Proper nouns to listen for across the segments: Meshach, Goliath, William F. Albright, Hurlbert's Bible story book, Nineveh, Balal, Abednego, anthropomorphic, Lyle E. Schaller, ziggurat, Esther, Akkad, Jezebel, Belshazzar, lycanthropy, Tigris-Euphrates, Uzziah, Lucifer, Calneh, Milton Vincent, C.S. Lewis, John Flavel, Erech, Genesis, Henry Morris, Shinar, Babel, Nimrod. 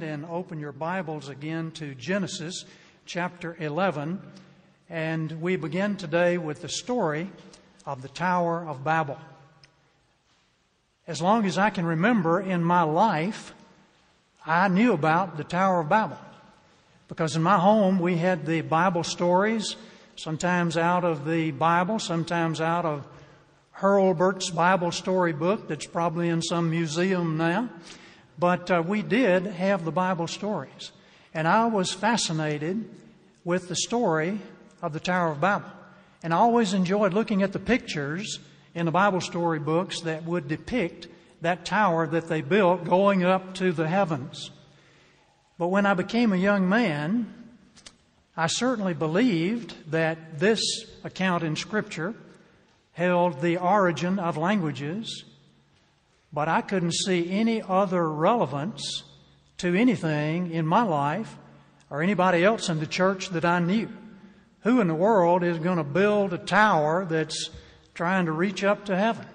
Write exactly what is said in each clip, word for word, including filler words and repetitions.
stand and open your Bibles again to Genesis chapter eleven, and we begin today with the story of the Tower of Babel. As long as I can remember in my life, I knew about the Tower of Babel, because in my home we had the Bible stories, sometimes out of the Bible, sometimes out of Hurlbert's Bible story book that's probably in some museum now. But uh, we did have the Bible stories. And I was fascinated with the story of the Tower of Babel. And I always enjoyed looking at the pictures in the Bible story books that would depict that tower that they built going up to the heavens. But when I became a young man, I certainly believed that this account in Scripture held the origin of languages, but I couldn't see any other relevance to anything in my life or anybody else in the church that I knew. Who in the world is going to build a tower that's trying to reach up to heaven?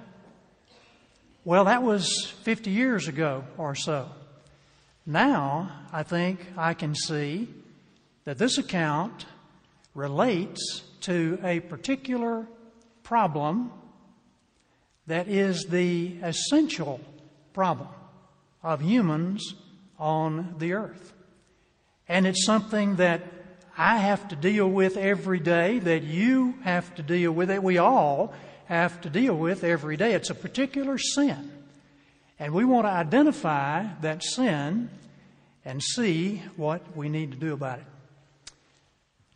Well, that was fifty years ago or so. Now, I think I can see that this account relates to a particular problem that is the essential problem of humans on the earth. And it's something that I have to deal with every day, that you have to deal with, that we all have to deal with every day. It's a particular sin. And we want to identify that sin and see what we need to do about it.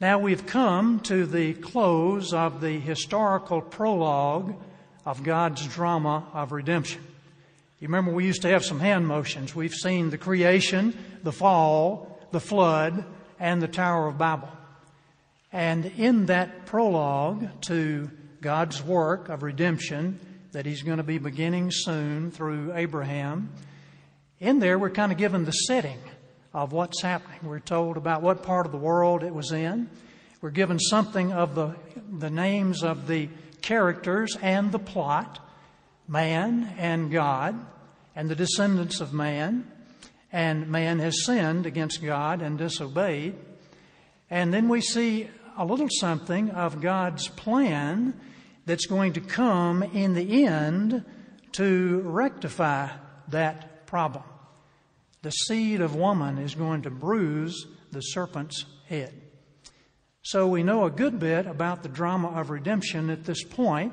Now we've come to the close of the historical prologue of God's drama of redemption. You remember we used to have some hand motions. We've seen the creation, the fall, the flood, and the Tower of Babel. And in that prologue to God's work of redemption that He's going to be beginning soon through Abraham, in there we're kind of given the setting of what's happening. We're told about what part of the world it was in. We're given something of the, the names of the characters and the plot, man and God, and the descendants of man, and man has sinned against God and disobeyed. And then we see a little something of God's plan that's going to come in the end to rectify that problem. The seed of woman is going to bruise the serpent's head. So we know a good bit about the drama of redemption at this point.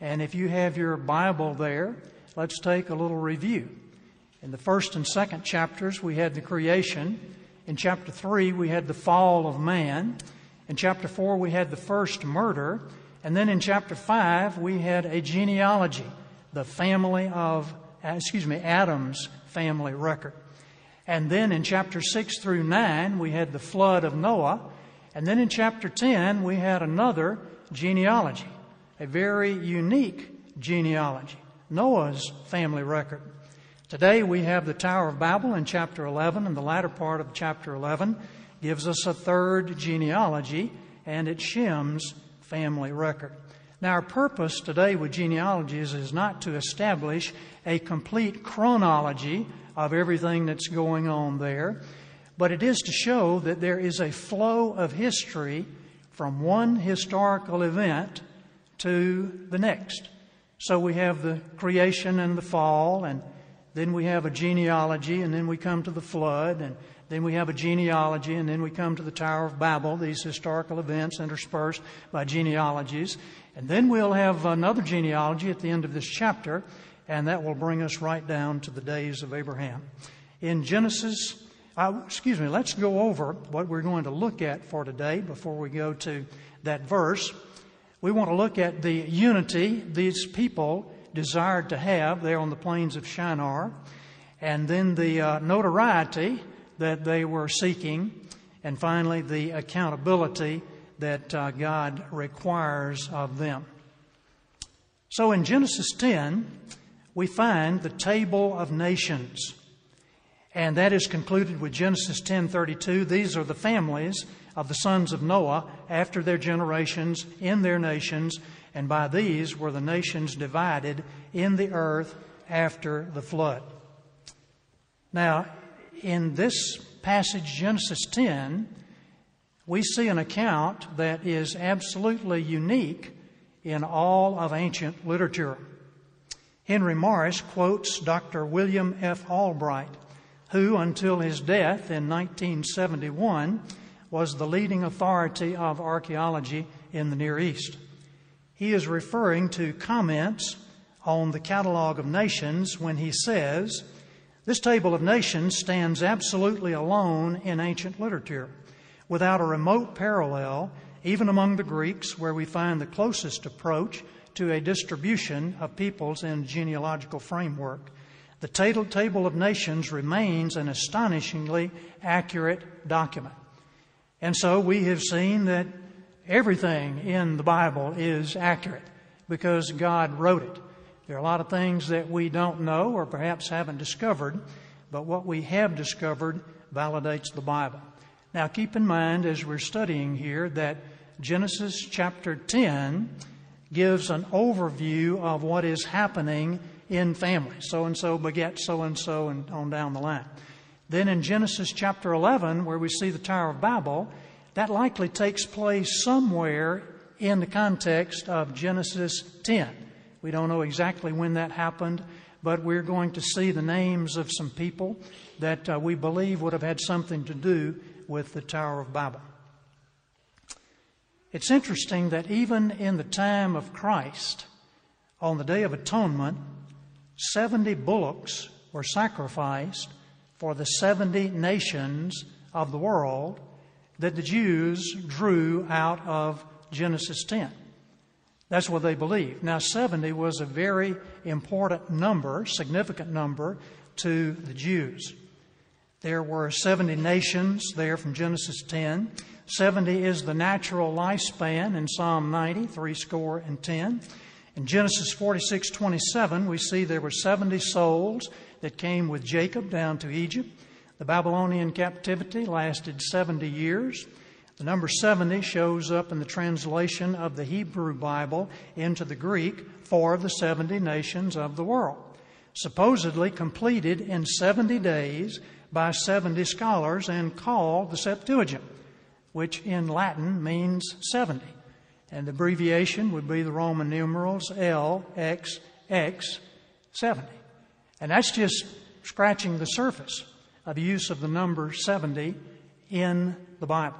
And if you have your Bible there, let's take a little review. In the first and second chapters, we had the creation. In chapter three, we had the fall of man. In chapter four, we had the first murder. And then in chapter five, we had a genealogy, the family of, excuse me, Adam's family record. And then in chapter six through nine, we had the flood of Noah. And then in chapter ten, we had another genealogy, a very unique genealogy, Noah's family record. Today, we have the Tower of Babel in chapter eleven, and the latter part of chapter eleven gives us a third genealogy, and it's Shem's family record. Now, our purpose today with genealogies is not to establish a complete chronology of everything that's going on there, but it is to show that there is a flow of history from one historical event to the next. So we have the creation and the fall, and then we have a genealogy, and then we come to the flood, and then we have a genealogy, and then we come to the Tower of Babel, these historical events interspersed by genealogies. And then we'll have another genealogy at the end of this chapter, and that will bring us right down to the days of Abraham. In Genesis, uh, excuse me, let's go over what we're going to look at for today before we go to that verse. We want to look at the unity these people desired to have there on the plains of Shinar, and then the uh, notoriety that they were seeking, and finally the accountability that uh, God requires of them. So in Genesis ten, we find the table of nations, and that is concluded with Genesis ten thirty-two. These are the families of the sons of Noah after their generations in their nations, and by these were the nations divided in the earth after the flood. Now, in this passage, Genesis ten, we see an account that is absolutely unique in all of ancient literature. Henry Morris quotes Doctor William F. Albright, who until his death in nineteen seventy-one was the leading authority of archaeology in the Near East. He is referring to comments on the Catalogue of Nations when he says, "This table of nations stands absolutely alone in ancient literature, without a remote parallel, even among the Greeks, where we find the closest approach to a distribution of peoples in genealogical framework. The Table of Nations remains an astonishingly accurate document." And so we have seen that everything in the Bible is accurate because God wrote it. There are a lot of things that we don't know or perhaps haven't discovered, but what we have discovered validates the Bible. Now keep in mind as we're studying here that Genesis chapter ten gives an overview of what is happening in families. So-and-so begets so-and-so and on down the line. Then in Genesis chapter eleven, where we see the Tower of Babel, that likely takes place somewhere in the context of Genesis ten. We don't know exactly when that happened, but we're going to see the names of some people that uh, we believe would have had something to do with the Tower of Babel. It's interesting that even in the time of Christ, on the Day of Atonement, seventy bullocks were sacrificed for the seventy nations of the world that the Jews drew out of Genesis ten. That's what they believed. Now, seventy was a very important number, significant number to the Jews. There were seventy nations there from Genesis ten. seventy is the natural lifespan in Psalm ninety, three score and ten. In Genesis forty-six twenty-seven, we see there were seventy souls that came with Jacob down to Egypt. The Babylonian captivity lasted seventy years. The number seventy shows up in the translation of the Hebrew Bible into the Greek for the seventy nations of the world, supposedly completed in seventy days by seventy scholars and called the Septuagint, which in Latin means seventy. And the abbreviation would be the Roman numerals L X X seventy. And that's just scratching the surface of the use of the number seventy in the Bible.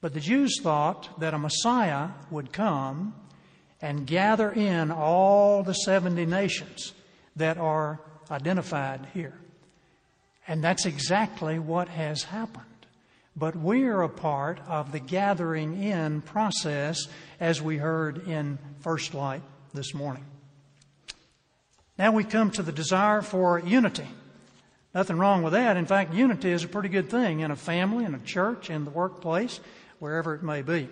But the Jews thought that a Messiah would come and gather in all the seventy nations that are identified here. And that's exactly what has happened. But we're a part of the gathering in process, as we heard in First Light this morning. Now we come to the desire for unity. Nothing wrong with that. In fact, unity is a pretty good thing in a family, in a church, in the workplace, wherever it may be.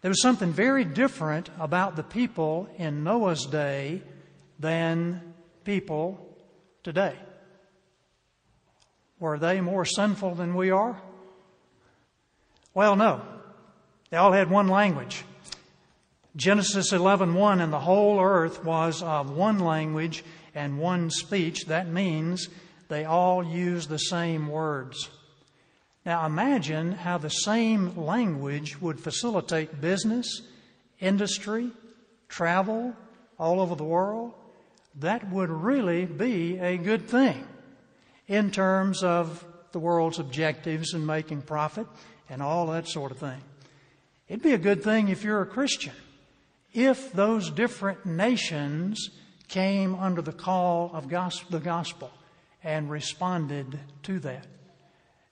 There was something very different about the people in Noah's day than people today. Were they more sinful than we are? Well, no. They all had one language. Genesis eleven one, and the whole earth was of one language and one speech. That means they all used the same words. Now imagine how the same language would facilitate business, industry, travel all over the world. That would really be a good thing in terms of the world's objectives and making profit and all that sort of thing. It'd be a good thing if you're a Christian, if those different nations came under the call of the gospel and responded to that.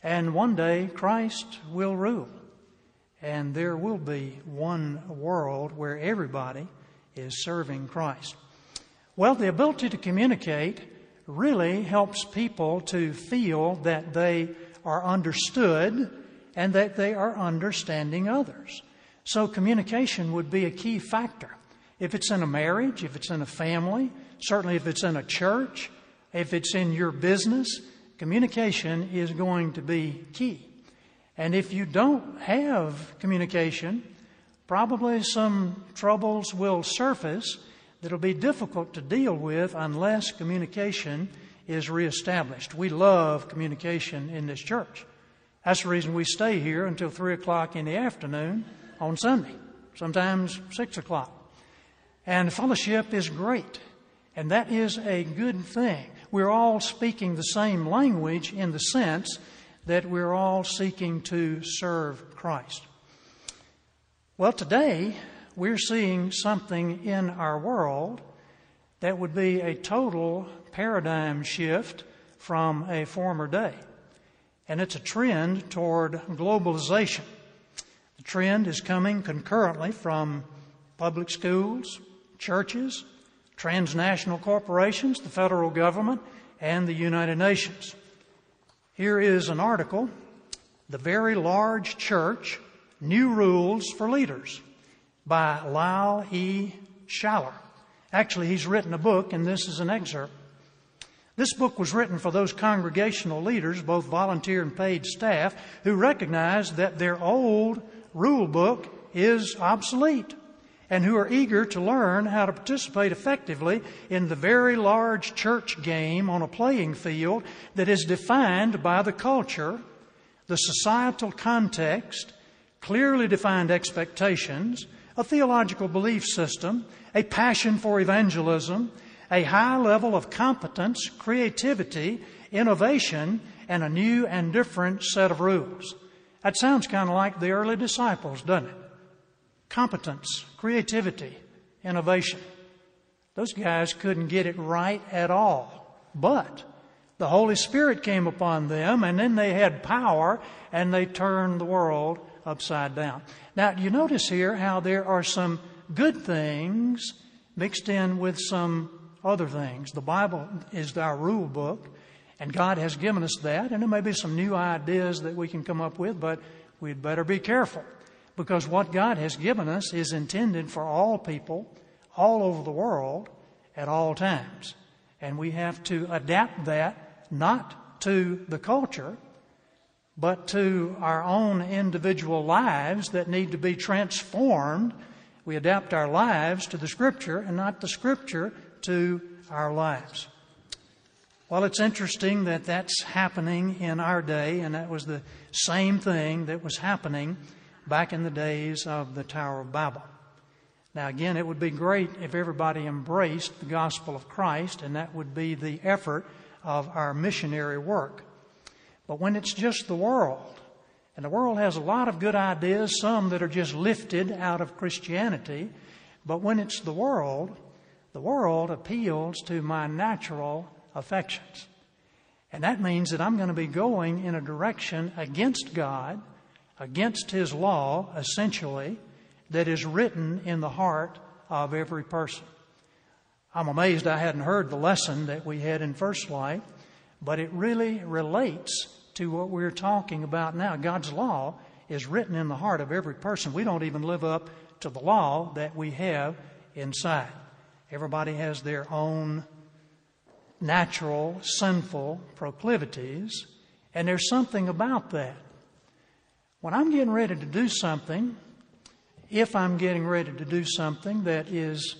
And one day Christ will rule, and there will be one world where everybody is serving Christ. Well, the ability to communicate really helps people to feel that they are understood and that they are understanding others. So communication would be a key factor. If it's in a marriage, if it's in a family, certainly if it's in a church, if it's in your business, communication is going to be key. And if you don't have communication, probably some troubles will surface that'll be difficult to deal with unless communication is reestablished. We love communication in this church. That's the reason we stay here until three o'clock in the afternoon on Sunday, sometimes six o'clock. And fellowship is great, and that is a good thing. We're all speaking the same language in the sense that we're all seeking to serve Christ. Well, today we're seeing something in our world that would be a total paradigm shift from a former day. And it's a trend toward globalization. The trend is coming concurrently from public schools, churches, transnational corporations, the federal government, and the United Nations. Here is an article, "The Very Large Church, New Rules for Leaders," by Lyle E. Schaller. Actually, he's written a book, and this is an excerpt. This book was written for those congregational leaders, both volunteer and paid staff, who recognize that their old rule book is obsolete and who are eager to learn how to participate effectively in the very large church game on a playing field that is defined by the culture, the societal context, clearly defined expectations, a theological belief system, a passion for evangelism, a high level of competence, creativity, innovation, and a new and different set of rules. That sounds kind of like the early disciples, doesn't it? Competence, creativity, innovation. Those guys couldn't get it right at all. But the Holy Spirit came upon them, and then they had power, and they turned the world upside down. Now, you notice here how there are some good things mixed in with some other things. The Bible is our rule book, and God has given us that, and there may be some new ideas that we can come up with, but we'd better be careful, because what God has given us is intended for all people, all over the world, at all times. And we have to adapt that, not to the culture, but to our own individual lives that need to be transformed. We adapt our lives to the Scripture and not the Scripture to our lives. Well, it's interesting that that's happening in our day, and that was the same thing that was happening back in the days of the Tower of Babel. Now, again, it would be great if everybody embraced the gospel of Christ, and that would be the effort of our missionary work. But when it's just the world, and the world has a lot of good ideas, some that are just lifted out of Christianity, but when it's the world, the world appeals to my natural affections. And that means that I'm going to be going in a direction against God, against His law, essentially, that is written in the heart of every person. I'm amazed I hadn't heard the lesson that we had in First Light, but it really relates to what we're talking about now. God's law is written in the heart of every person. We don't even live up to the law that we have inside. Everybody has their own natural, sinful proclivities, and there's something about that. When I'm getting ready to do something, if I'm getting ready to do something that is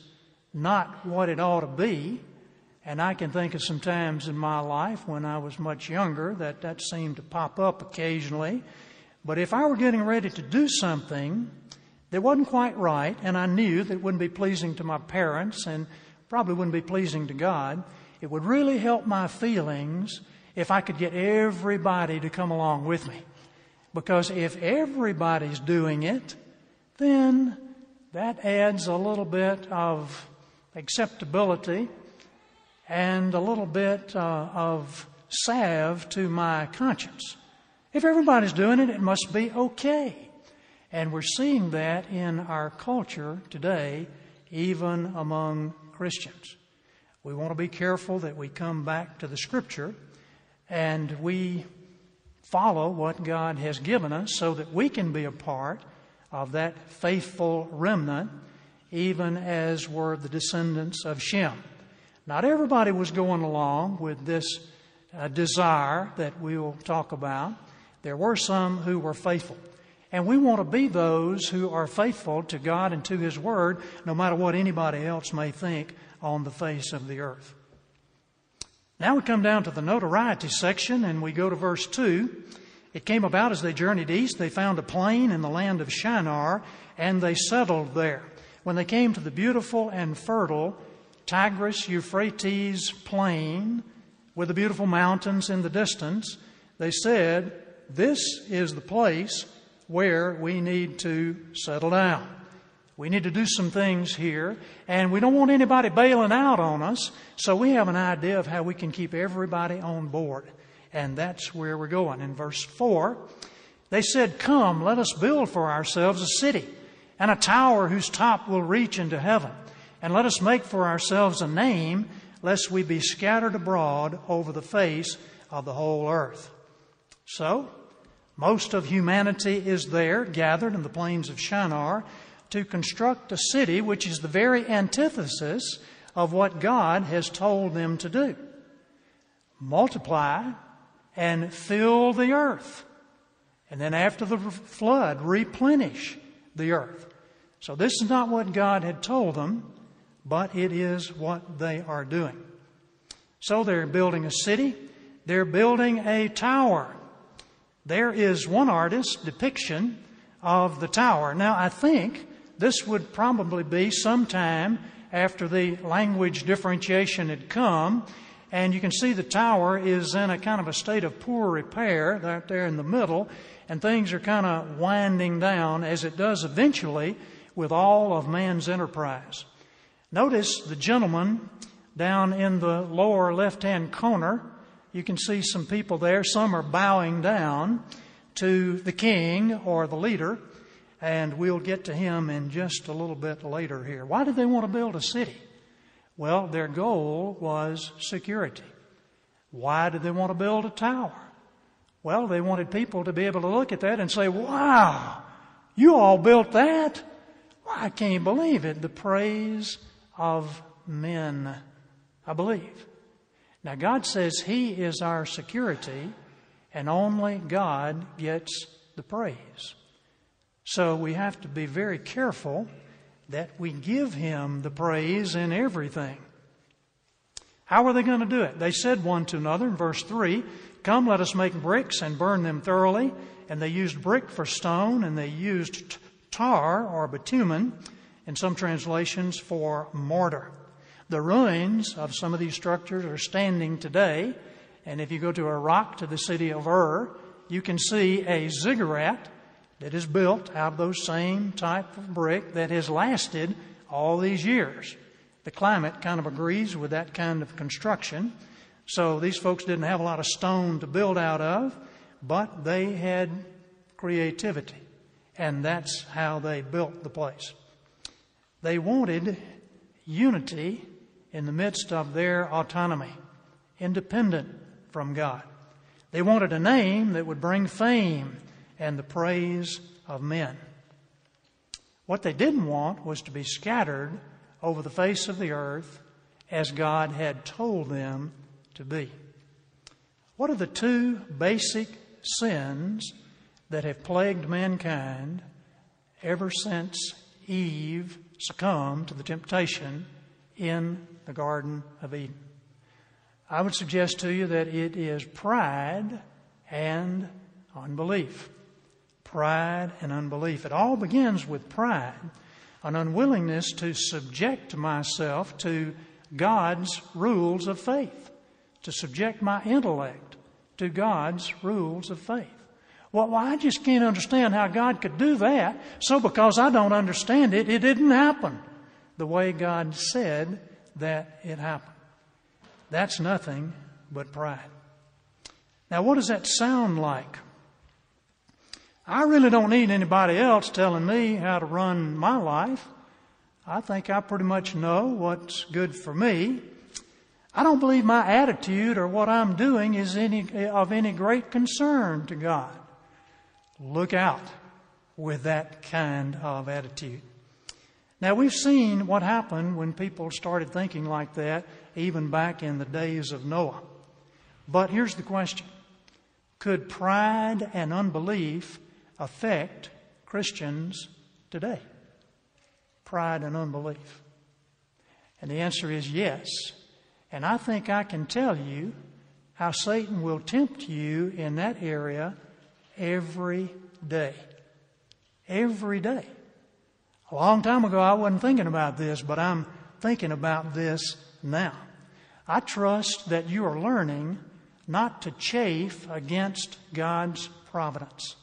not what it ought to be, and I can think of some times in my life when I was much younger that that seemed to pop up occasionally, but if I were getting ready to do something that wasn't quite right, and I knew that it wouldn't be pleasing to my parents and probably wouldn't be pleasing to God, it would really help my feelings if I could get everybody to come along with me. Because if everybody's doing it, then that adds a little bit of acceptability and a little bit uh, of salve to my conscience. If everybody's doing it, it must be okay. And we're seeing that in our culture today, even among Christians. We want to be careful that we come back to the Scripture and we follow what God has given us so that we can be a part of that faithful remnant, even as were the descendants of Shem. Not everybody was going along with this uh, desire that we'll talk about. There were some who were faithful. And we want to be those who are faithful to God and to His Word, no matter what anybody else may think on the face of the earth. Now we come down to the notoriety section, and we go to verse two. It came about as they journeyed east, they found a plain in the land of Shinar, and they settled there. When they came to the beautiful and fertile Tigris-Euphrates plain, with the beautiful mountains in the distance, they said, "This is the place where we need to settle down. We need to do some things here, and we don't want anybody bailing out on us, so we have an idea of how we can keep everybody on board." And that's where we're going. In verse four, they said, "Come, let us build for ourselves a city and a tower whose top will reach into heaven. And let us make for ourselves a name, lest we be scattered abroad over the face of the whole earth." So, most of humanity is there, gathered in the plains of Shinar, to construct a city which is the very antithesis of what God has told them to do. Multiply and fill the earth. And then after the flood, replenish the earth. So this is not what God had told them, but it is what they are doing. So they're building a city. They're building a tower. There is one artist's depiction of the tower. Now, I think this would probably be sometime after the language differentiation had come, and you can see the tower is in a kind of a state of poor repair right there in the middle, and things are kind of winding down as it does eventually with all of man's enterprise. Notice the gentleman down in the lower left-hand corner. You can see some people there. Some are bowing down to the king or the leader, and we'll get to him in just a little bit later here. Why did they want to build a city? Well, their goal was security. Why did they want to build a tower? Well, they wanted people to be able to look at that and say, "Wow, you all built that? Well, I can't believe it." The praise of men, I believe. Now, God says He is our security, and only God gets the praise. So we have to be very careful that we give Him the praise in everything. How are they going to do it? They said one to another in verse three, "Come, let us make bricks and burn them thoroughly." And they used brick for stone, and they used tar or bitumen, in some translations, for mortar. The ruins of some of these structures are standing today. And if you go to Iraq, to the city of Ur, you can see a ziggurat that is built out of those same type of brick that has lasted all these years. The climate kind of agrees with that kind of construction. So these folks didn't have a lot of stone to build out of, but they had creativity. And that's how they built the place. They wanted unity in the midst of their autonomy, independent from God. They wanted a name that would bring fame and the praise of men. What they didn't want was to be scattered over the face of the earth as God had told them to be. What are the two basic sins that have plagued mankind ever since Eve succumbed to the temptation in the Garden of Eden? I would suggest to you that it is pride and unbelief. Pride and unbelief. It all begins with pride, an unwillingness to subject myself to God's rules of faith, to subject my intellect to God's rules of faith. Well, well, I just can't understand how God could do that, so because I don't understand it, it didn't happen the way God said that it happened. That's nothing but pride. Now, what does that sound like? I really don't need anybody else telling me how to run my life. I think I pretty much know what's good for me. I don't believe my attitude or what I'm doing is any, of any great concern to God. Look out with that kind of attitude. Now, we've seen what happened when people started thinking like that, even back in the days of Noah. But here's the question. Could pride and unbelief affect Christians today? Pride and unbelief. And the answer is yes. And I think I can tell you how Satan will tempt you in that area every day. Every day. A long time ago, I wasn't thinking about this, but I'm thinking about this now. I trust that you are learning not to chafe against God's providence.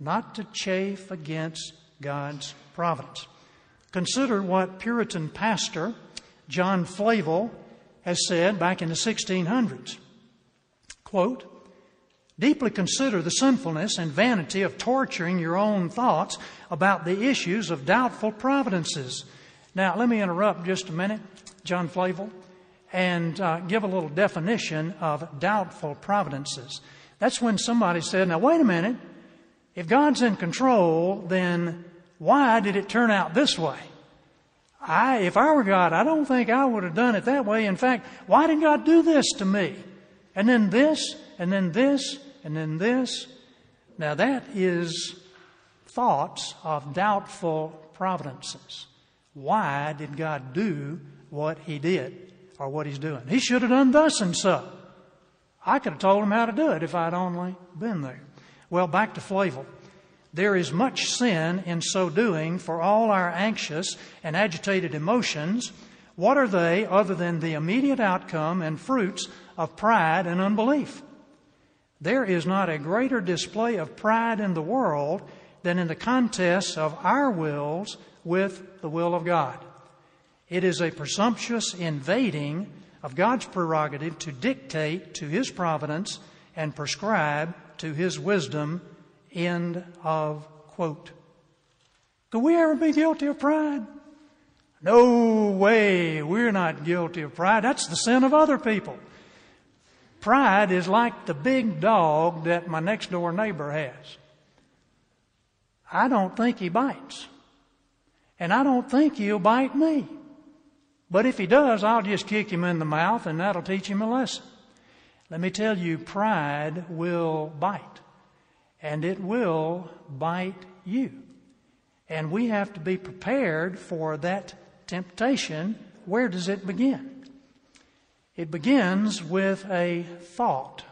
Not to chafe against God's providence. Consider what Puritan pastor John Flavel has said back in the sixteen hundreds. Quote, "Deeply consider the sinfulness and vanity of torturing your own thoughts about the issues of doubtful providences." Now, let me interrupt just a minute, John Flavel, and uh, give a little definition of doubtful providences. That's when somebody said, now, wait a minute, if God's in control, then why did it turn out this way? I, if I were God, I don't think I would have done it that way. In fact, why did God do this to me? And then this, and then this, and then this. Now that is thoughts of doubtful providences. Why did God do what He did or what He's doing? He should have done thus and so. I could have told Him how to do it if I'd only been there. Well, back to Flavel. There is much sin in so doing for all our anxious and agitated emotions. What are they other than the immediate outcome and fruits of pride and unbelief? There is not a greater display of pride in the world than in the contests of our wills with the will of God. It is a presumptuous invading of God's prerogative to dictate to His providence and prescribe to His wisdom. End of quote. Could we ever be guilty of pride? No way. We're not guilty of pride. That's the sin of other people. Pride is like the big dog that my next door neighbor has. I don't think he bites. And I don't think he'll bite me. But if he does, I'll just kick him in the mouth and that'll teach him a lesson. Let me tell you, pride will bite. And it will bite you. And we have to be prepared for that temptation. Where does it begin? It begins with a thought.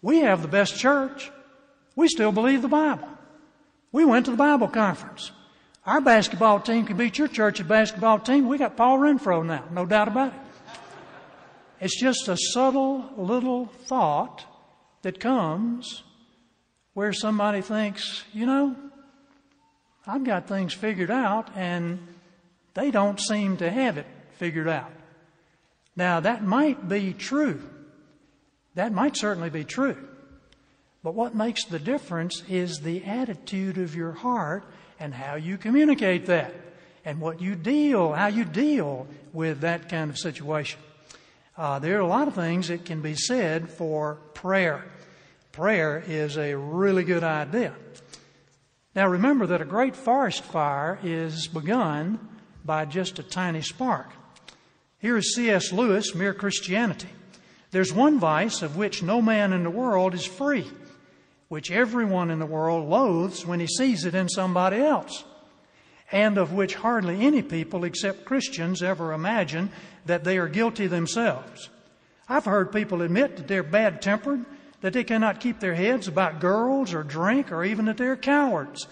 We have the best church. We still believe the Bible. We went to the Bible conference. Our basketball team can beat your church's basketball team. We got Paul Renfro now, no doubt about it. It's just a subtle little thought that comes where somebody thinks, you know, I've got things figured out and they don't seem to have it figured out. Now, that might be true. That might certainly be true. But what makes the difference is the attitude of your heart and how you communicate that and what you deal, how you deal with that kind of situation. Uh, there are a lot of things that can be said for prayer. Prayer is a really good idea. Now remember that a great forest fire is begun by just a tiny spark. Here is C S Lewis, Mere Christianity. There's one vice of which no man in the world is free, which everyone in the world loathes when he sees it in somebody else, and of which hardly any people except Christians ever imagine that they are guilty themselves. I've heard people admit that they're bad-tempered, that they cannot keep their heads about girls or drink or even that they're cowards.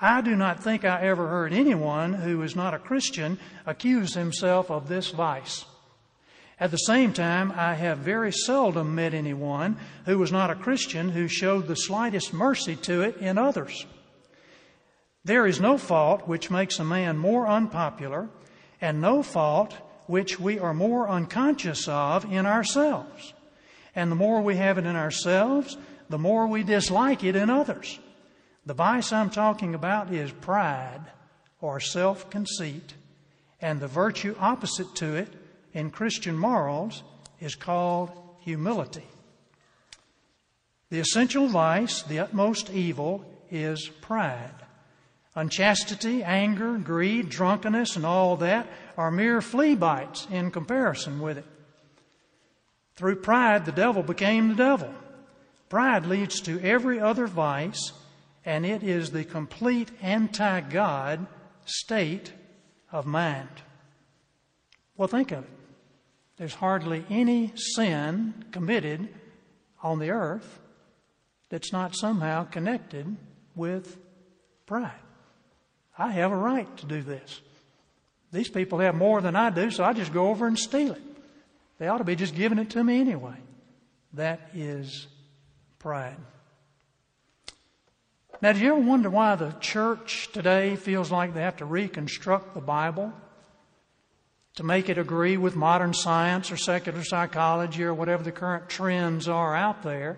I do not think I ever heard anyone who is not a Christian accuse himself of this vice. At the same time, I have very seldom met anyone who was not a Christian who showed the slightest mercy to it in others. There is no fault which makes a man more unpopular and no fault which we are more unconscious of in ourselves. And the more we have it in ourselves, the more we dislike it in others. The vice I'm talking about is pride or self-conceit, and the virtue opposite to it in Christian morals is called humility. The essential vice, the utmost evil, is pride. Unchastity, anger, greed, drunkenness, and all that are mere flea bites in comparison with it. Through pride, the devil became the devil. Pride leads to every other vice, and it is the complete anti-God state of mind. Well, think of it. There's hardly any sin committed on the earth that's not somehow connected with pride. I have a right to do this. These people have more than I do, so I just go over and steal it. They ought to be just giving it to me anyway. That is pride. Now, do you ever wonder why the church today feels like they have to reconstruct the Bible to make it agree with modern science or secular psychology or whatever the current trends are out there?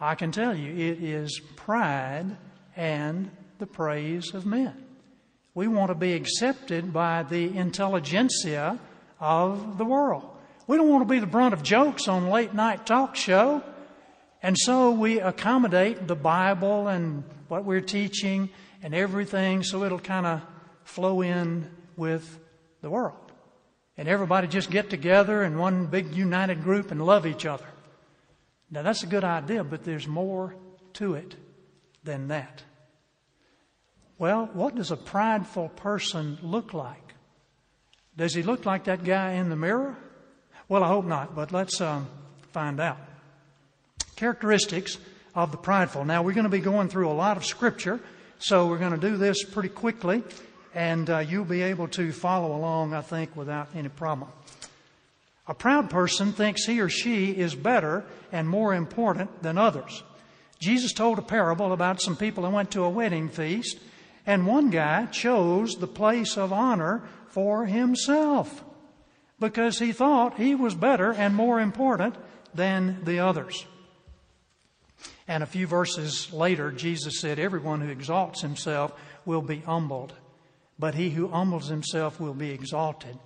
I can tell you, it is pride and the praise of men. We want to be accepted by the intelligentsia of the world. We don't want to be the brunt of jokes on late night talk show. And so we accommodate the Bible and what we're teaching and everything so it'll kind of flow in with the world. And everybody just get together in one big united group and love each other. Now that's a good idea, but there's more to it than that. Well, what does a prideful person look like? Does he look like that guy in the mirror? Well, I hope not, but let's um, find out. Characteristics of the prideful. Now, we're going to be going through a lot of Scripture, so we're going to do this pretty quickly, and uh, you'll be able to follow along, I think, without any problem. A proud person thinks he or she is better and more important than others. Jesus told a parable about some people who went to a wedding feast, and one guy chose the place of honor for himself because he thought he was better and more important than the others. And a few verses later, Jesus said, "Everyone who exalts himself will be humbled, but he who humbles himself will be exalted."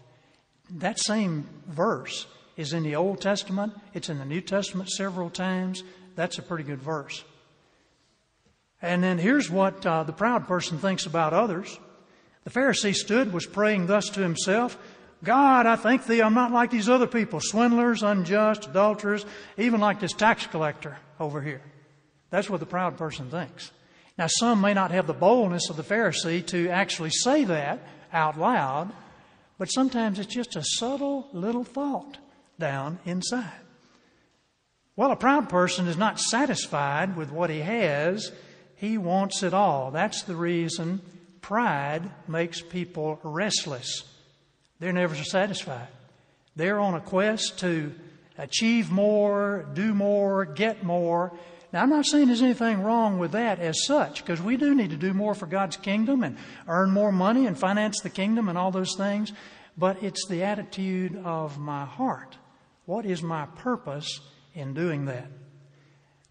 That same verse is in the Old Testament. It's in the New Testament several times. That's a pretty good verse. And then here's what uh, the proud person thinks about others. The Pharisee stood, was praying thus to himself, "God, I thank thee, I'm not like these other people, swindlers, unjust, adulterers, even like this tax collector over here." That's what the proud person thinks. Now, some may not have the boldness of the Pharisee to actually say that out loud, but sometimes it's just a subtle little thought down inside. Well, a proud person is not satisfied with what he has. He wants it all. That's the reason pride makes people restless. They're never satisfied. They're on a quest to achieve more, do more, get more. Now, I'm not saying there's anything wrong with that as such, because we do need to do more for God's kingdom and earn more money and finance the kingdom and all those things. But it's the attitude of my heart. What is my purpose in doing that?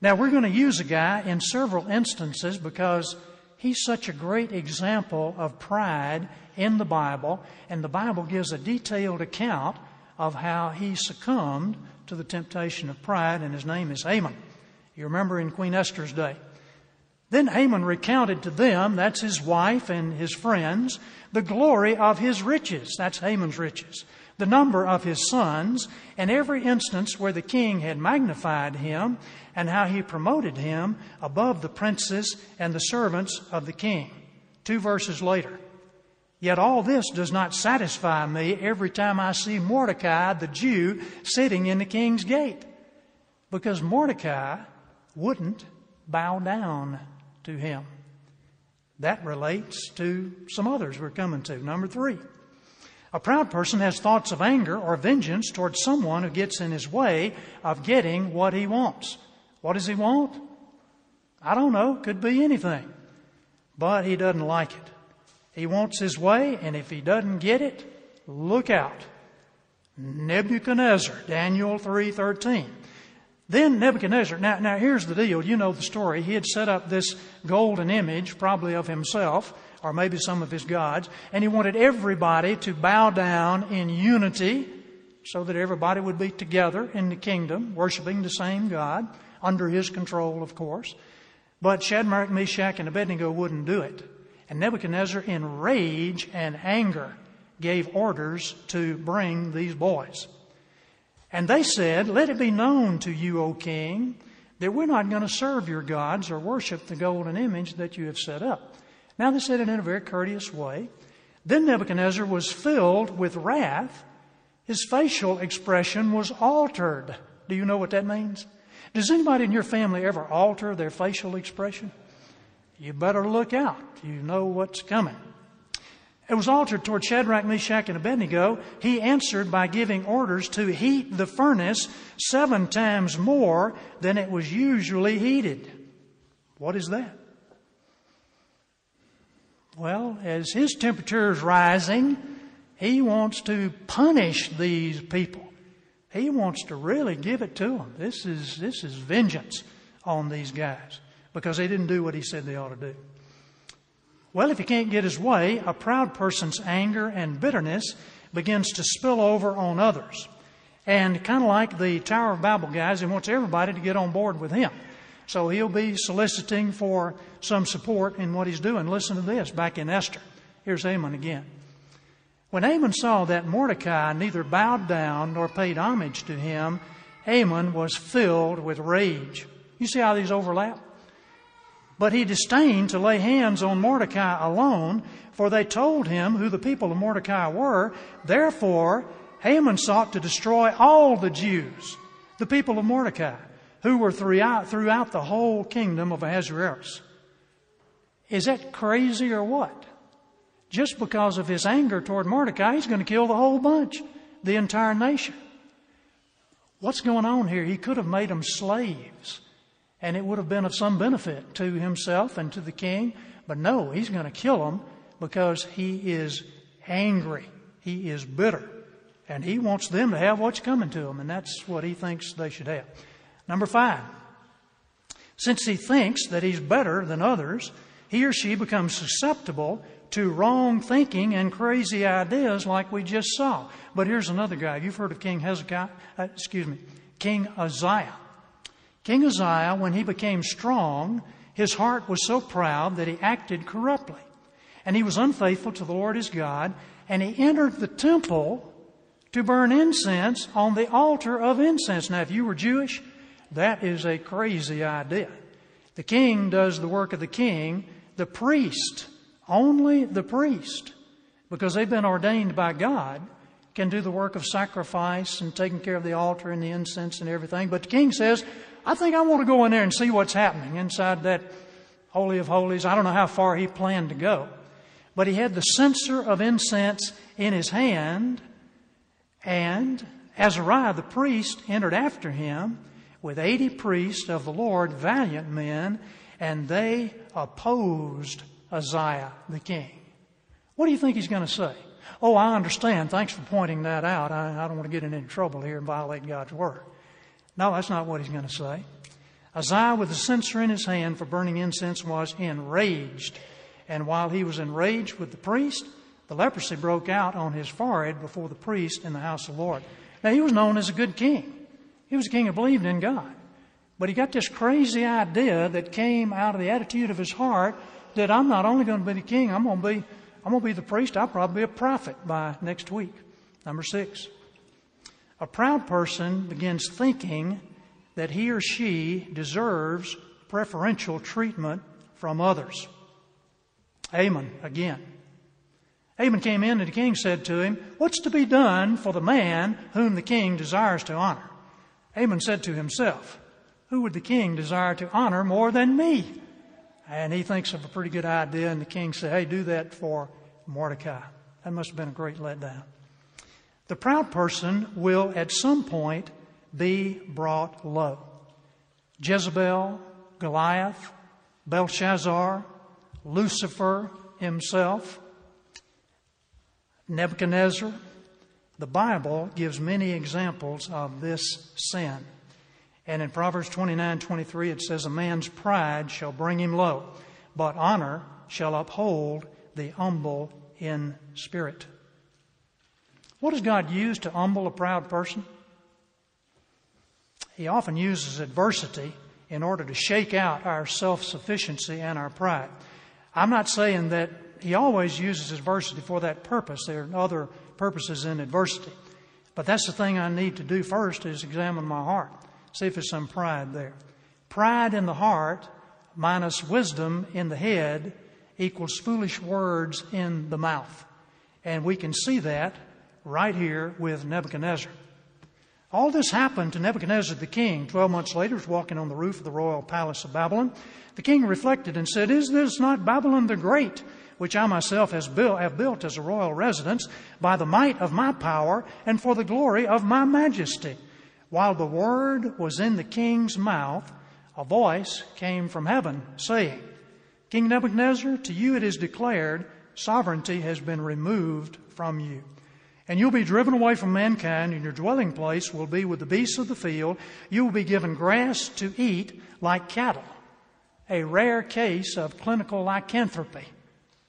Now, we're going to use a guy in several instances because he's such a great example of pride in the Bible, and the Bible gives a detailed account of how he succumbed to the temptation of pride, and his name is Haman. You remember in Queen Esther's day. Then Haman recounted to them, that's his wife and his friends, the glory of his riches, that's Haman's riches, the number of his sons, and every instance where the king had magnified him, and how he promoted him above the princes and the servants of the king. Two verses later, "Yet all this does not satisfy me every time I see Mordecai the Jew sitting in the king's gate," because Mordecai wouldn't bow down to him. That relates to some others we're coming to. Number three, a proud person has thoughts of anger or vengeance towards someone who gets in his way of getting what he wants. What does he want? I don't know. Could be anything. But he doesn't like it. He wants his way, and if he doesn't get it, look out. Nebuchadnezzar, Daniel three thirteen. Then Nebuchadnezzar, now, now here's the deal, you know the story. He had set up this golden image, probably of himself, or maybe some of his gods, and he wanted everybody to bow down in unity so that everybody would be together in the kingdom, worshiping the same God, under his control, of course. But Shadrach, Meshach, and Abednego wouldn't do it. And Nebuchadnezzar, in rage and anger, gave orders to bring these boys. And they said, "Let it be known to you, O king, that we're not going to serve your gods or worship the golden image that you have set up." Now they said it in a very courteous way. Then Nebuchadnezzar was filled with wrath. His facial expression was altered. Do you know what that means? Does anybody in your family ever alter their facial expression? You better look out. You know what's coming. It was altered toward Shadrach, Meshach, and Abednego. He answered by giving orders to heat the furnace seven times more than it was usually heated. What is that? Well, as his temperature is rising, he wants to punish these people. He wants to really give it to them. This is, this is vengeance on these guys because they didn't do what he said they ought to do. Well, if he can't get his way, a proud person's anger and bitterness begins to spill over on others. And kind of like the Tower of Babel guys, he wants everybody to get on board with him. So he'll be soliciting for some support in what he's doing. Listen to this back in Esther. Here's Haman again. When Haman saw that Mordecai neither bowed down nor paid homage to him, Haman was filled with rage. You see how these overlap? But he disdained to lay hands on Mordecai alone, for they told him who the people of Mordecai were. Therefore, Haman sought to destroy all the Jews, the people of Mordecai, who were throughout, throughout the whole kingdom of Ahasuerus. Is that crazy or what? Just because of his anger toward Mordecai, he's going to kill the whole bunch, the entire nation. What's going on here? He could have made them slaves, and it would have been of some benefit to himself and to the king. But no, he's going to kill them because he is angry. He is bitter, and he wants them to have what's coming to them, and that's what he thinks they should have. Number five, since he thinks that he's better than others, he or she becomes susceptible to wrong thinking and crazy ideas like we just saw. But here's another guy. You've heard of King Hezekiah, uh, excuse me, King Uzziah. King Uzziah, when he became strong, his heart was so proud that he acted corruptly. And he was unfaithful to the Lord his God. And he entered the temple to burn incense on the altar of incense. Now, if you were Jewish, that is a crazy idea. The king does the work of the king. The priest, only the priest, because they've been ordained by God, can do the work of sacrifice and taking care of the altar and the incense and everything. But the king says, I think I want to go in there and see what's happening inside that Holy of Holies. I don't know how far he planned to go. But he had the censer of incense in his hand, and Azariah the priest entered after him with eighty priests of the Lord, valiant men, and they opposed Uzziah the king. What do you think he's going to say? Oh, I understand. Thanks for pointing that out. I, I don't want to get in any trouble here and violate God's word. No, that's not what he's going to say. Uzziah, with the censer in his hand for burning incense, was enraged. And while he was enraged with the priest, the leprosy broke out on his forehead before the priest in the house of the Lord. Now, he was known as a good king. He was a king who believed in God. But he got this crazy idea that came out of the attitude of his heart that I'm not only going to be the king, I'm going to be, I'm going to be the priest, I'll probably be a prophet by next week. Number six, a proud person begins thinking that he or she deserves preferential treatment from others. Haman again. Haman came in and the king said to him, what's to be done for the man whom the king desires to honor? Haman said to himself, who would the king desire to honor more than me? And he thinks of a pretty good idea, and the king says, hey, do that for Mordecai. That must have been a great letdown. The proud person will at some point be brought low. Jezebel, Goliath, Belshazzar, Lucifer himself, Nebuchadnezzar. The Bible gives many examples of this sin. And in Proverbs twenty-nine twenty-three, it says, a man's pride shall bring him low, but honor shall uphold the humble in spirit. What does God use to humble a proud person? He often uses adversity in order to shake out our self-sufficiency and our pride. I'm not saying that he always uses adversity for that purpose. There are other purposes in adversity. But that's the thing I need to do first is examine my heart. See if there's some pride there. Pride in the heart minus wisdom in the head equals foolish words in the mouth. And we can see that right here with Nebuchadnezzar. All this happened to Nebuchadnezzar the king. Twelve months later, he was walking on the roof of the royal palace of Babylon. The king reflected and said, "Is this not Babylon the Great, which I myself has built, have built as a royal residence by the might of my power and for the glory of my majesty?" While the word was in the king's mouth, a voice came from heaven saying, "King Nebuchadnezzar, to you it is declared, sovereignty has been removed from you. And you'll be driven away from mankind, and your dwelling place will be with the beasts of the field. You will be given grass to eat like cattle." A rare case of clinical lycanthropy.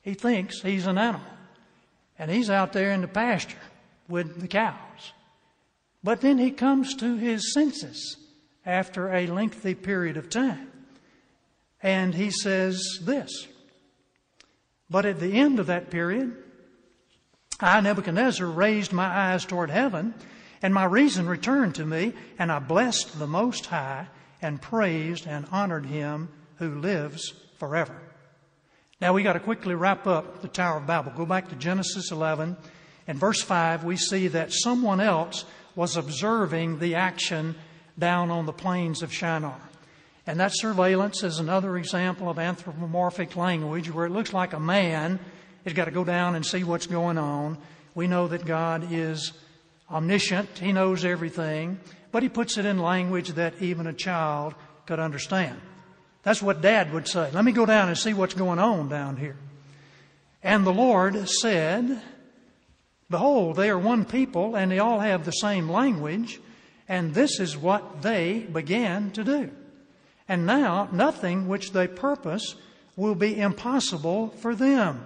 He thinks he's an animal, and he's out there in the pasture with the cows. But then he comes to his senses after a lengthy period of time, and he says this, "But at the end of that period, I, Nebuchadnezzar, raised my eyes toward heaven, and my reason returned to me, and I blessed the Most High and praised and honored him who lives forever." Now we got to quickly wrap up the Tower of Babel. Go back to Genesis eleven. In verse five, we see that someone else was observing the action down on the plains of Shinar. And that surveillance is another example of anthropomorphic language, where it looks like a man has got to go down and see what's going on. We know that God is omniscient. He knows everything. But he puts it in language that even a child could understand. That's what Dad would say. Let me go down and see what's going on down here. And the Lord said, "Behold, they are one people, and they all have the same language, and this is what they began to do. And now nothing which they purpose will be impossible for them."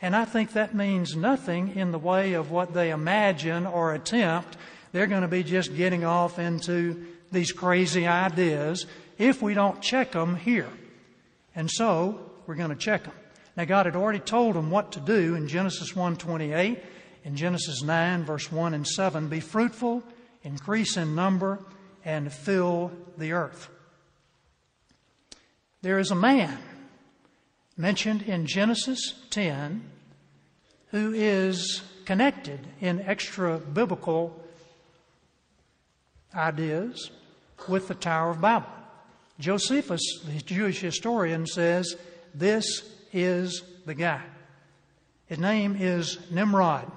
And I think that means nothing in the way of what they imagine or attempt. They're going to be just getting off into these crazy ideas if we don't check them here. And so we're going to check them. Now, God had already told them what to do in Genesis one twenty-eight, in Genesis nine, verse one and seven. "Be fruitful, increase in number, and fill the earth." There is a man mentioned in Genesis ten who is connected in extra-biblical ideas with the Tower of Babel. Josephus, the Jewish historian, says this is the guy. His name is Nimrod.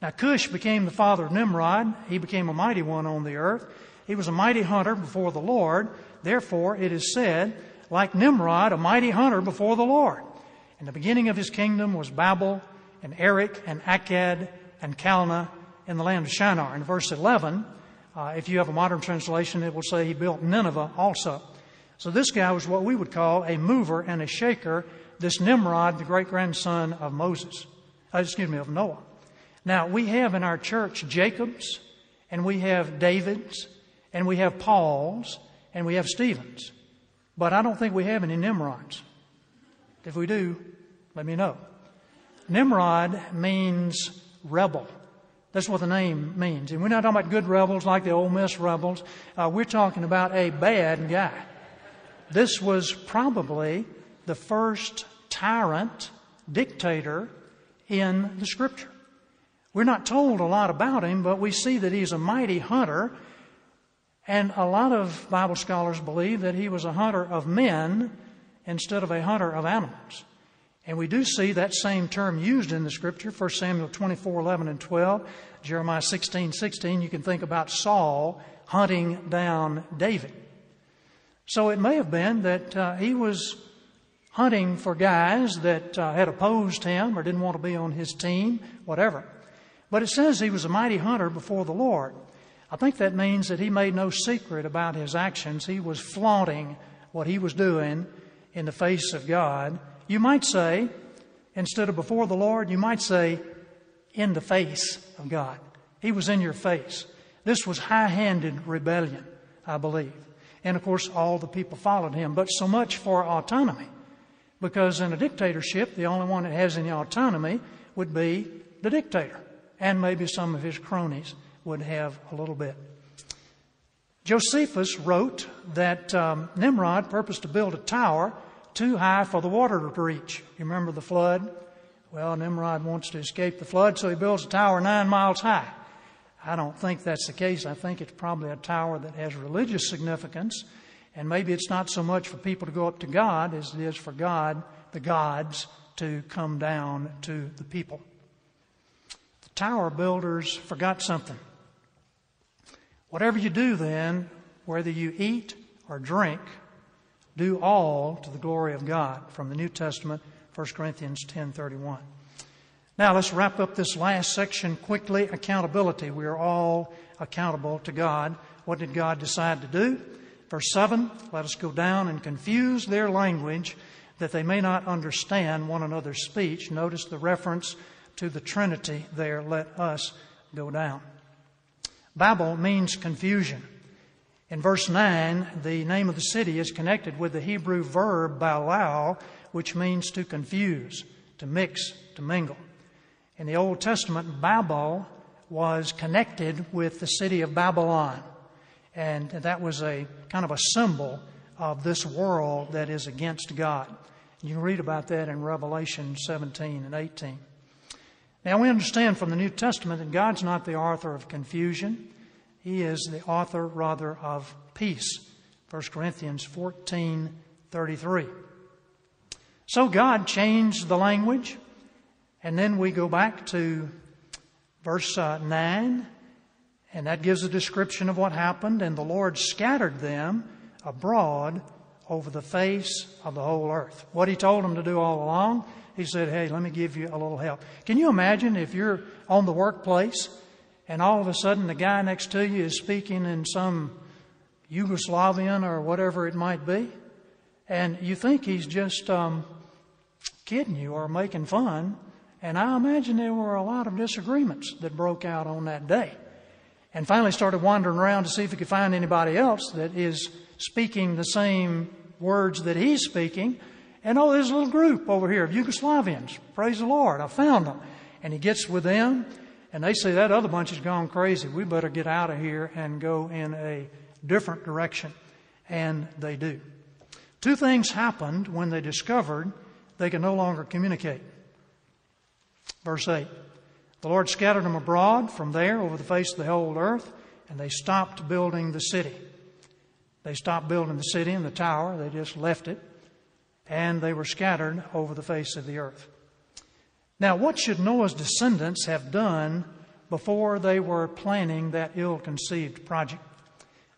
Now, Cush became the father of Nimrod. He became a mighty one on the earth. He was a mighty hunter before the Lord. Therefore, it is said, like Nimrod, a mighty hunter before the Lord. And the beginning of his kingdom was Babel and Erech and Akkad and Calneh in the land of Shinar. In verse eleven, Uh, if you have a modern translation, it will say he built Nineveh also. So this guy was what we would call a mover and a shaker, this Nimrod, the great-grandson of Moses, uh, excuse me, of Noah. Now, we have in our church Jacobs, and we have Davids, and we have Pauls, and we have Stephens. But I don't think we have any Nimrods. If we do, let me know. Nimrod means rebel. That's what the name means. And we're not talking about good rebels like the Ole Miss rebels. Uh, we're talking about a bad guy. This was probably the first tyrant dictator in the Scripture. We're not told a lot about him, but we see that he's a mighty hunter. And a lot of Bible scholars believe that he was a hunter of men instead of a hunter of animals. And we do see that same term used in the Scripture, First Samuel twenty-four, eleven and twelve, Jeremiah sixteen, sixteen. You can think about Saul hunting down David. So it may have been that uh, he was hunting for guys that uh, had opposed him or didn't want to be on his team, whatever. But it says he was a mighty hunter before the Lord. I think that means that he made no secret about his actions. He was flaunting what he was doing in the face of God. You might say, instead of before the Lord, you might say, in the face of God. He was in your face. This was high-handed rebellion, I believe. And, of course, all the people followed him. But so much for autonomy. Because in a dictatorship, the only one that has any autonomy would be the dictator. And maybe some of his cronies would have a little bit. Josephus wrote that um, Nimrod purposed to build a tower too high for the water to reach. You remember the flood Well, Nimrod wants to escape the flood, so he builds a tower nine miles high. I don't think that's the case. I think it's probably a tower that has religious significance, and maybe it's not so much for people to go up to God as it is for God, the gods, to come down to the people. The tower builders forgot something. Whatever you do then, whether you eat or drink, do all to the glory of God. From the New Testament, First Corinthians ten thirty-one. Now let's wrap up this last section quickly. Accountability. We are all accountable to God. What did God decide to do? Verse seven, let us go down and confuse their language that they may not understand one another's speech. Notice the reference to the Trinity there. Let us go down. Babel means confusion. In verse nine, the name of the city is connected with the Hebrew verb balal, which means to confuse, to mix, to mingle. In the Old Testament, Babel was connected with the city of Babylon. And that was a kind of a symbol of this world that is against God. You can read about that in Revelation seventeen and eighteen. Now we understand from the New Testament that God's not the author of confusion. He is the author, rather, of peace. First Corinthians fourteen thirty-three. So God changed the language. And then we go back to verse nine. And that gives a description of what happened. And the Lord scattered them abroad over the face of the whole earth. What he told them to do all along, he said, hey, let me give you a little help. Can you imagine if you're on the workplace and all of a sudden the guy next to you is speaking in some Yugoslavian or whatever it might be, and you think he's just um, kidding you or making fun. And I imagine there were a lot of disagreements that broke out on that day. And finally started wandering around to see if he could find anybody else that is speaking the same words that he's speaking. And, oh, there's a little group over here of Yugoslavians. Praise the Lord, I found them. And he gets with them, and they say, that other bunch has gone crazy. We better get out of here and go in a different direction. And they do. Two things happened when they discovered they could no longer communicate. Verse eight. The Lord scattered them abroad from there over the face of the whole earth, and they stopped building the city. They stopped building the city and the tower. They just left it, and they were scattered over the face of the earth. Now, what should Noah's descendants have done before they were planning that ill-conceived project?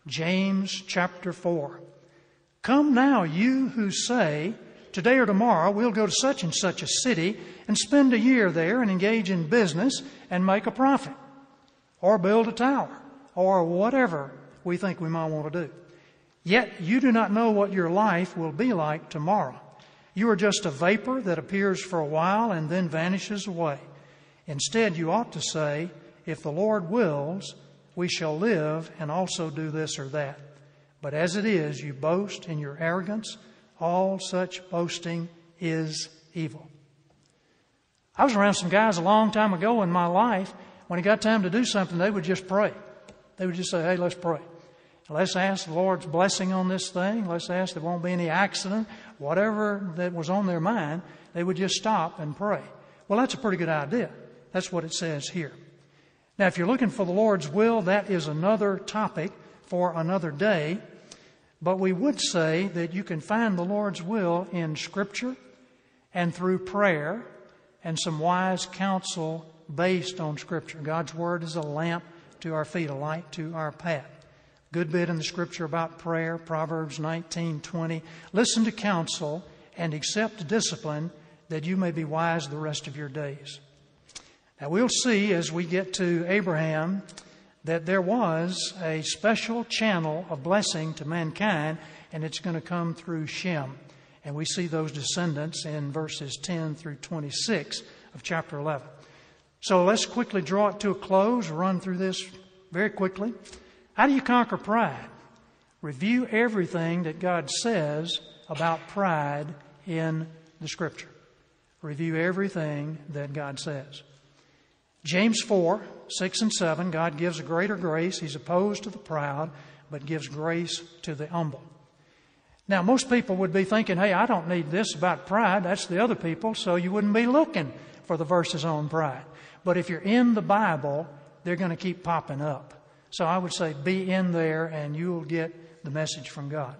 James chapter four. Come now, you who say, today or tomorrow we'll go to such and such a city and spend a year there and engage in business and make a profit or build a tower or whatever we think we might want to do. Yet you do not know what your life will be like tomorrow. You are just a vapor that appears for a while and then vanishes away. Instead, you ought to say, if the Lord wills, we shall live and also do this or that. But as it is, you boast in your arrogance. All such boasting is evil. I was around some guys a long time ago in my life. When it got time to do something, they would just pray. They would just say, hey, let's pray. Let's ask the Lord's blessing on this thing. Let's ask there won't be any accident. Whatever that was on their mind, they would just stop and pray. Well, that's a pretty good idea. That's what it says here. Now, if you're looking for the Lord's will, that is another topic for another day. But we would say that you can find the Lord's will in Scripture and through prayer and some wise counsel based on Scripture. God's Word is a lamp to our feet, a light to our path. Good bit in the Scripture about prayer, Proverbs nineteen twenty. Listen to counsel and accept discipline that you may be wise the rest of your days. Now we'll see as we get to Abraham that there was a special channel of blessing to mankind, and it's going to come through Shem. And we see those descendants in verses ten through twenty-six of chapter eleven. So let's quickly draw it to a close, run through this very quickly. How do you conquer pride? Review everything that God says about pride in the Scripture. Review everything that God says. James four, six and seven, God gives a greater grace. He's opposed to the proud, but gives grace to the humble. Now, most people would be thinking, hey, I don't need this about pride. That's the other people, so you wouldn't be looking for the verses on pride. But if you're in the Bible, they're going to keep popping up. So I would say be in there and you'll get the message from God.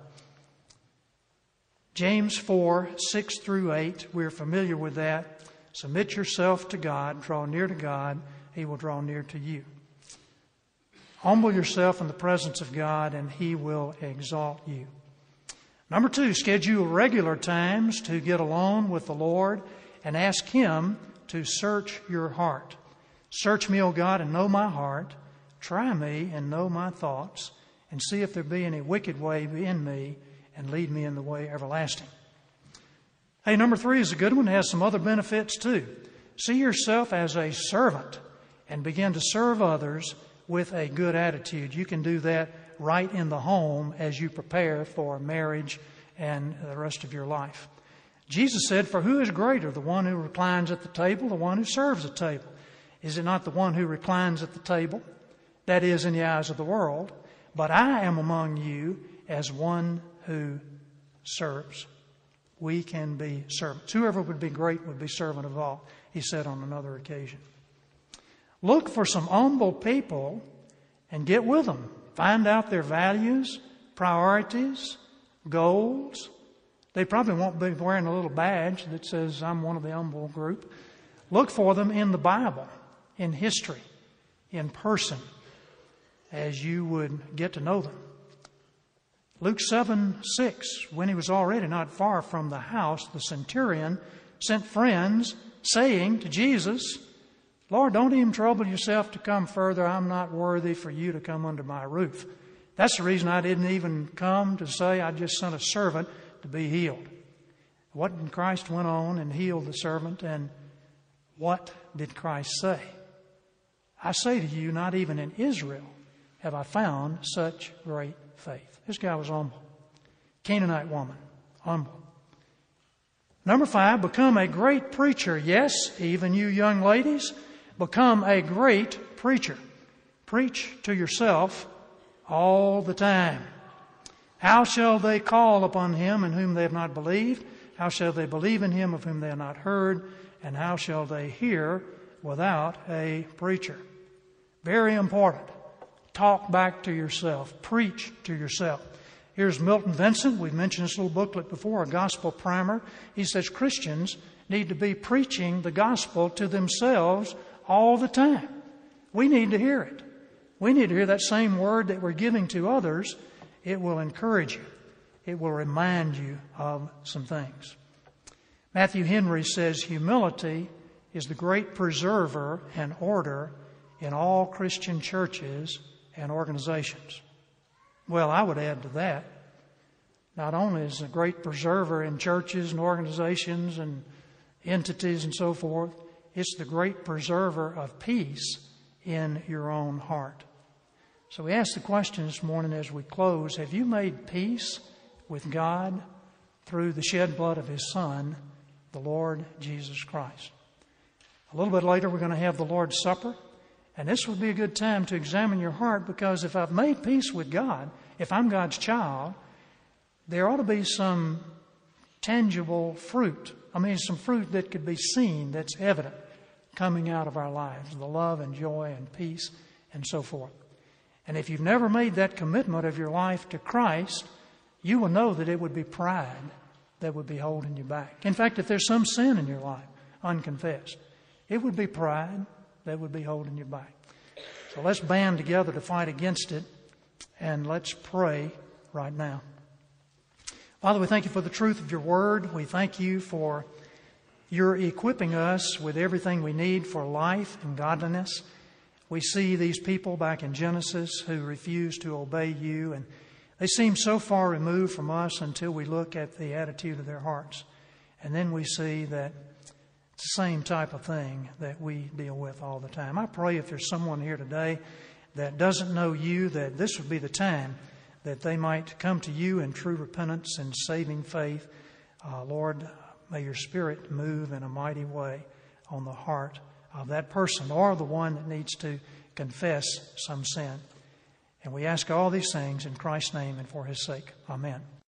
James four, six through eight, we're familiar with that. Submit yourself to God, draw near to God, He will draw near to you. Humble yourself in the presence of God and He will exalt you. Number two, schedule regular times to get alone with the Lord and ask Him to search your heart. Search me, O God, and know my heart. Try me and know my thoughts, and see if there be any wicked way in me, and lead me in the way everlasting. Hey, number three is a good one. It has some other benefits too. See yourself as a servant and begin to serve others with a good attitude. You can do that right in the home as you prepare for marriage and the rest of your life. Jesus said, "For who is greater, the one who reclines at the table, the one who serves the table? Is it not the one who reclines at the table? That is, in the eyes of the world. But I am among you as one who serves." We can be servants. Whoever would be great would be servant of all, He said on another occasion. Look for some humble people and get with them. Find out their values, priorities, goals. They probably won't be wearing a little badge that says, "I'm one of the humble group." Look for them in the Bible, in history, in person, as you would get to know them. Luke seven, six, when he was already not far from the house, the centurion sent friends saying to Jesus, "Lord, don't even trouble yourself to come further. I'm not worthy for you to come under my roof." That's the reason I didn't even come to say I just sent a servant to be healed. What Christ went on and healed the servant, and what did Christ say? "I say to you, not even in Israel have I found such great faith." This guy was humble. Canaanite woman, humble. Number five, become a great preacher. Yes, even you young ladies, become a great preacher. Preach to yourself all the time. How shall they call upon Him in whom they have not believed? How shall they believe in Him of whom they have not heard? And how shall they hear without a preacher? Very important. Talk back to yourself. Preach to yourself. Here's Milton Vincent. We've mentioned this little booklet before, a gospel primer. He says Christians need to be preaching the gospel to themselves all the time. We need to hear it. We need to hear that same word that we're giving to others. It will encourage you. It will remind you of some things. Matthew Henry says humility is the great preserver and order in all Christian churches and organizations. Well, I would add to that, not only is it a great preserver in churches and organizations and entities and so forth, it's the great preserver of peace in your own heart. So we ask the question this morning as we close, have you made peace with God through the shed blood of His Son, the Lord Jesus Christ? A little bit later, we're going to have the Lord's Supper. And this would be a good time to examine your heart, because if I've made peace with God, if I'm God's child, there ought to be some tangible fruit. I mean, some fruit that could be seen, that's evident coming out of our lives, the love and joy and peace and so forth. And if you've never made that commitment of your life to Christ, you will know that it would be pride that would be holding you back. In fact, if there's some sin in your life, unconfessed, it would be pride that would be holding you back. So let's band together to fight against it, and let's pray right now. Father, we thank You for the truth of Your Word. We thank You for Your equipping us with everything we need for life and godliness. We see these people back in Genesis who refused to obey You, and they seem so far removed from us until we look at the attitude of their hearts. And then we see that it's the same type of thing that we deal with all the time. I pray if there's someone here today that doesn't know You, that this would be the time that they might come to You in true repentance and saving faith. Uh, Lord, may Your Spirit move in a mighty way on the heart of that person or the one that needs to confess some sin. And we ask all these things in Christ's name and for His sake. Amen.